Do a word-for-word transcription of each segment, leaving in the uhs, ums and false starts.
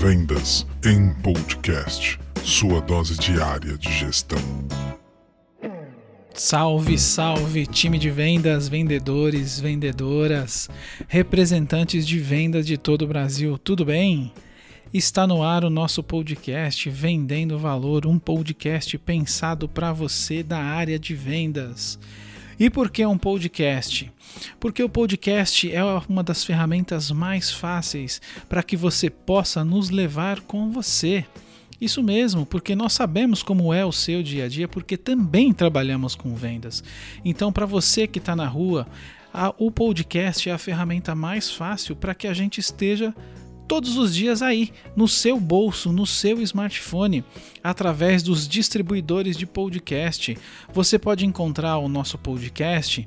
Vendas em Podcast, sua dose diária de gestão. Salve, salve, time de vendas, vendedores, vendedoras, representantes de vendas de todo o Brasil, tudo bem? Está no ar o nosso podcast Vendendo Valor, um podcast pensado para você da área de vendas. E por que um podcast? Porque o podcast é uma das ferramentas mais fáceis para que você possa nos levar com você. Isso mesmo, porque nós sabemos como é o seu dia a dia, porque também trabalhamos com vendas. Então, para você que está na rua, a, o podcast é a ferramenta mais fácil para que a gente esteja todos os dias aí, no seu bolso, no seu smartphone, através dos distribuidores de podcast. Você pode encontrar o nosso podcast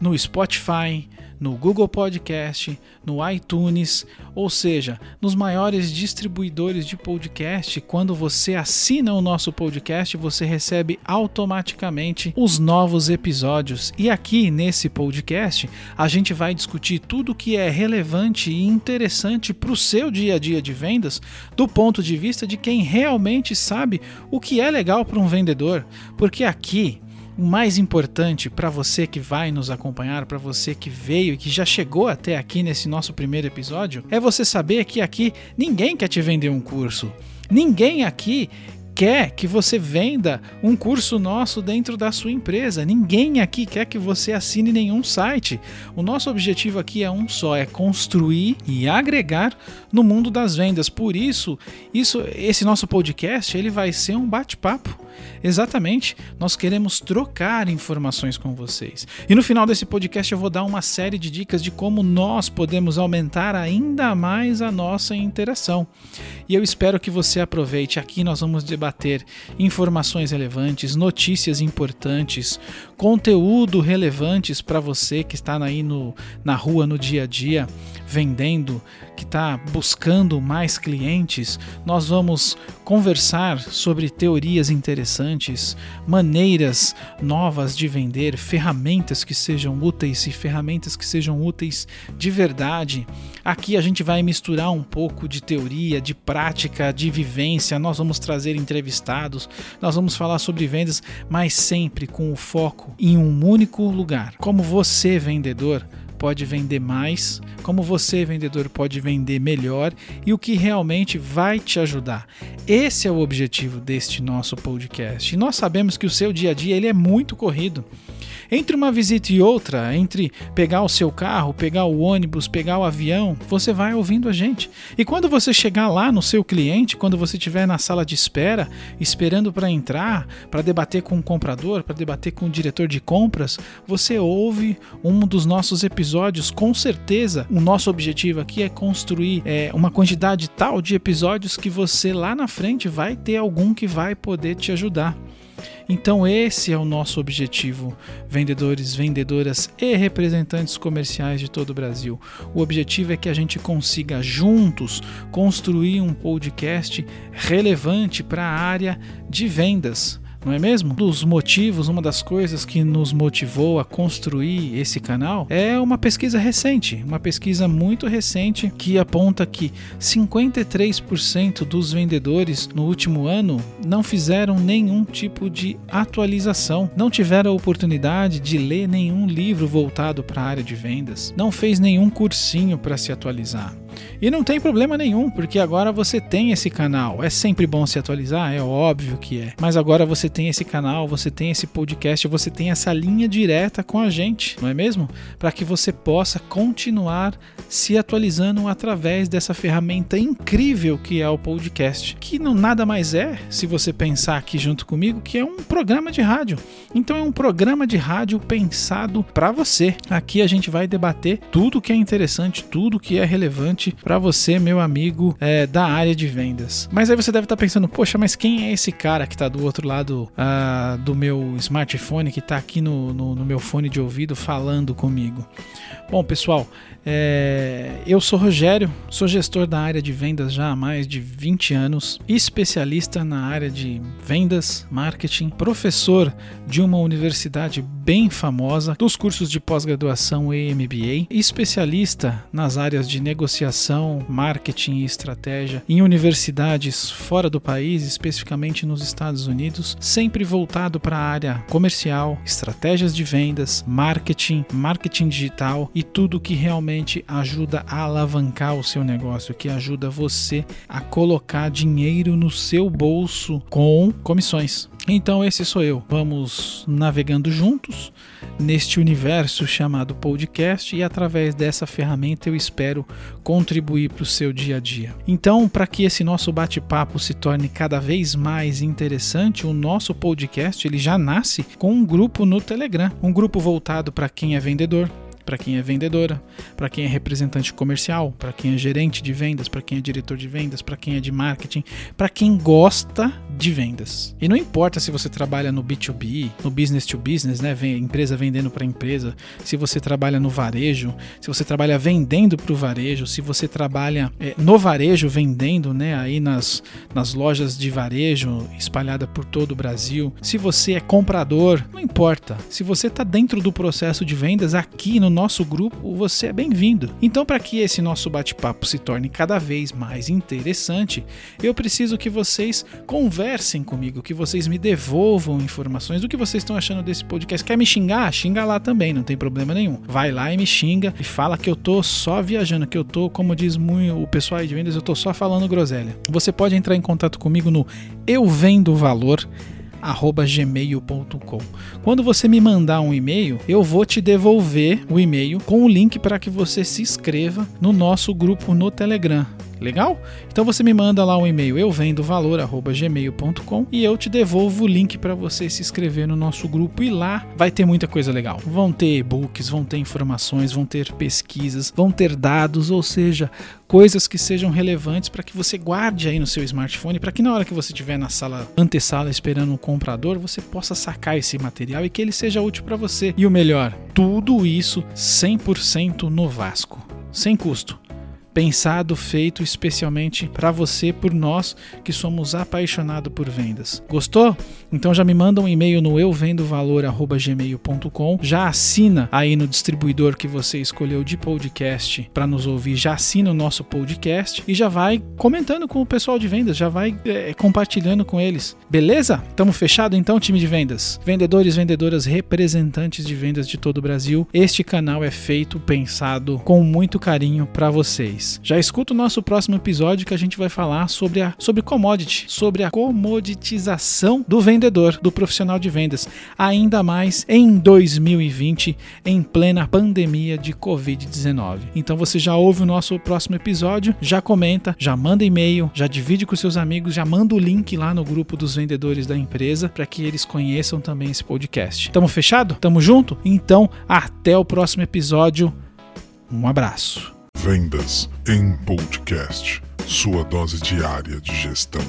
no Spotify, no Google Podcast, no iTunes, ou seja, nos maiores distribuidores de podcast. Quando você assina o nosso podcast, você recebe automaticamente os novos episódios. E aqui nesse podcast, a gente vai discutir tudo que é relevante e interessante para o seu dia a dia de vendas, do ponto de vista de quem realmente sabe o que é legal para um vendedor, porque aqui o mais importante para você que vai nos acompanhar, para você que veio e que já chegou até aqui nesse nosso primeiro episódio, é você saber que aqui ninguém quer te vender um curso. Ninguém aqui quer que você venda um curso nosso dentro da sua empresa. Ninguém aqui quer que você assine nenhum site. O nosso objetivo aqui é um só, é construir e agregar no mundo das vendas. Por isso, isso esse nosso podcast ele vai ser um bate-papo. Exatamente, nós queremos trocar informações com vocês. E no final desse podcast eu vou dar uma série de dicas de como nós podemos aumentar ainda mais a nossa interação. E eu espero que você aproveite. Aqui nós vamos debater informações relevantes, notícias importantes, conteúdo relevantes para você que está aí no, na rua no dia a dia, vendendo, que está buscando mais clientes. Nós vamos conversar sobre teorias interessantes, maneiras novas de vender, ferramentas que sejam úteis e ferramentas que sejam úteis de verdade. Aqui a gente vai misturar um pouco de teoria, de prática, de vivência. Nós vamos trazer entrevistados, nós vamos falar sobre vendas, mas sempre com o foco em um único lugar. Como você, vendedor, pode vender mais, como você, vendedor, pode vender melhor e o que realmente vai te ajudar. Esse é o objetivo deste nosso podcast. E nós sabemos que o seu dia a dia ele é muito corrido. Entre uma visita e outra, entre pegar o seu carro, pegar o ônibus, pegar o avião, você vai ouvindo a gente. E quando você chegar lá no seu cliente, quando você estiver na sala de espera, esperando para entrar, para debater com o comprador, para debater com o diretor de compras, você ouve um dos nossos episódios. Com certeza, o nosso objetivo aqui é construir é, uma quantidade tal de episódios que você lá na frente vai ter algum que vai poder te ajudar. Então esse é o nosso objetivo, vendedores, vendedoras e representantes comerciais de todo o Brasil. O objetivo é que a gente consiga juntos construir um podcast relevante para a área de vendas. Não é mesmo? Um dos motivos, uma das coisas que nos motivou a construir esse canal é uma pesquisa recente, uma pesquisa muito recente que aponta que cinquenta e três por cento dos vendedores no último ano não fizeram nenhum tipo de atualização, não tiveram a oportunidade de ler nenhum livro voltado para a área de vendas, não fez nenhum cursinho para se atualizar. E não tem problema nenhum, porque agora você tem esse canal. É sempre bom se atualizar, é óbvio que é. Mas agora você tem esse canal, você tem esse podcast, você tem essa linha direta com a gente, não é mesmo? Para que você possa continuar se atualizando através dessa ferramenta incrível que é o podcast. Que não nada mais é, se você pensar aqui junto comigo, que é um programa de rádio. Então é um programa de rádio pensado para você. Aqui a gente vai debater tudo que é interessante, tudo que é relevante para você, meu amigo, é, da área de vendas. Mas aí você deve estar pensando, poxa, mas quem é esse cara que está do outro lado ah, do meu smartphone, que está aqui no, no, no meu fone de ouvido falando comigo? Bom, pessoal, é, eu sou Rogério, sou gestor da área de vendas já há mais de vinte anos, especialista na área de vendas, marketing, professor de uma universidade bem famosa, dos cursos de pós-graduação e M B A, especialista nas áreas de negociação, comunicação, marketing e estratégia em universidades fora do país, especificamente nos Estados Unidos, sempre voltado para a área comercial, estratégias de vendas, marketing, marketing digital e tudo que realmente ajuda a alavancar o seu negócio, que ajuda você a colocar dinheiro no seu bolso com comissões. Então esse sou eu. Vamos navegando juntos neste universo chamado podcast e através dessa ferramenta eu espero contribuir para o seu dia a dia. Então, para que esse nosso bate-papo se torne cada vez mais interessante, o nosso podcast ele já nasce com um grupo no Telegram, um grupo voltado para quem é vendedor, para quem é vendedora, para quem é representante comercial, para quem é gerente de vendas, para quem é diretor de vendas, para quem é de marketing, para quem gosta de vendas. E não importa se você trabalha no B dois B, no business to business, né, empresa vendendo para empresa, se você trabalha no varejo, se você trabalha vendendo para o varejo, se você trabalha é, no varejo vendendo, né, aí nas, nas lojas de varejo espalhada por todo o Brasil, se você é comprador, não importa. Se você está dentro do processo de vendas aqui no nosso grupo, você é bem-vindo. Então, para que esse nosso bate-papo se torne cada vez mais interessante, eu preciso que vocês conversem comigo, que vocês me devolvam informações do que vocês estão achando desse podcast. Quer me xingar? Xinga lá também, não tem problema nenhum. Vai lá e me xinga e fala que eu tô só viajando, que eu tô, como diz muito o pessoal aí de vendas, eu tô só falando groselha. Você pode entrar em contato comigo no Eu Vendo Valor, arroba gmail ponto com. Quando você me mandar um e-mail, eu vou te devolver o e-mail com o link para que você se inscreva no nosso grupo no Telegram. Legal? Então você me manda lá um e-mail eu vendo valor arroba gmail ponto com e eu te devolvo o link para você se inscrever no nosso grupo e lá vai ter muita coisa legal. Vão ter e-books, vão ter informações, vão ter pesquisas, vão ter dados, ou seja, coisas que sejam relevantes para que você guarde aí no seu smartphone, para que na hora que você estiver na sala, antessala, esperando um comprador, você possa sacar esse material e que ele seja útil para você. E o melhor, tudo isso cem por cento no Vasco, sem custo. Pensado, feito especialmente para você, por nós que somos apaixonados por vendas. Gostou? Então já me manda um e-mail no eu vendo valor arroba gmail ponto com. Já assina aí no distribuidor que você escolheu de podcast para nos ouvir. Já assina o nosso podcast e já vai comentando com o pessoal de vendas. Já vai é, compartilhando com eles. Beleza? Estamos fechados então, time de vendas? Vendedores, vendedoras, representantes de vendas de todo o Brasil. Este canal é feito, pensado com muito carinho para vocês. Já escuta o nosso próximo episódio que a gente vai falar sobre a sobre commodity, sobre a comoditização do vendedor, do profissional de vendas, ainda mais em dois mil e vinte, em plena pandemia de covid dezenove. Então você já ouve o nosso próximo episódio, já comenta, já manda e-mail, já divide com seus amigos, já manda o link lá no grupo dos vendedores da empresa para que eles conheçam também esse podcast. Tamo fechado? Tamo junto? Então, até o próximo episódio. Um abraço. Vendas em podcast, sua dose diária de gestão.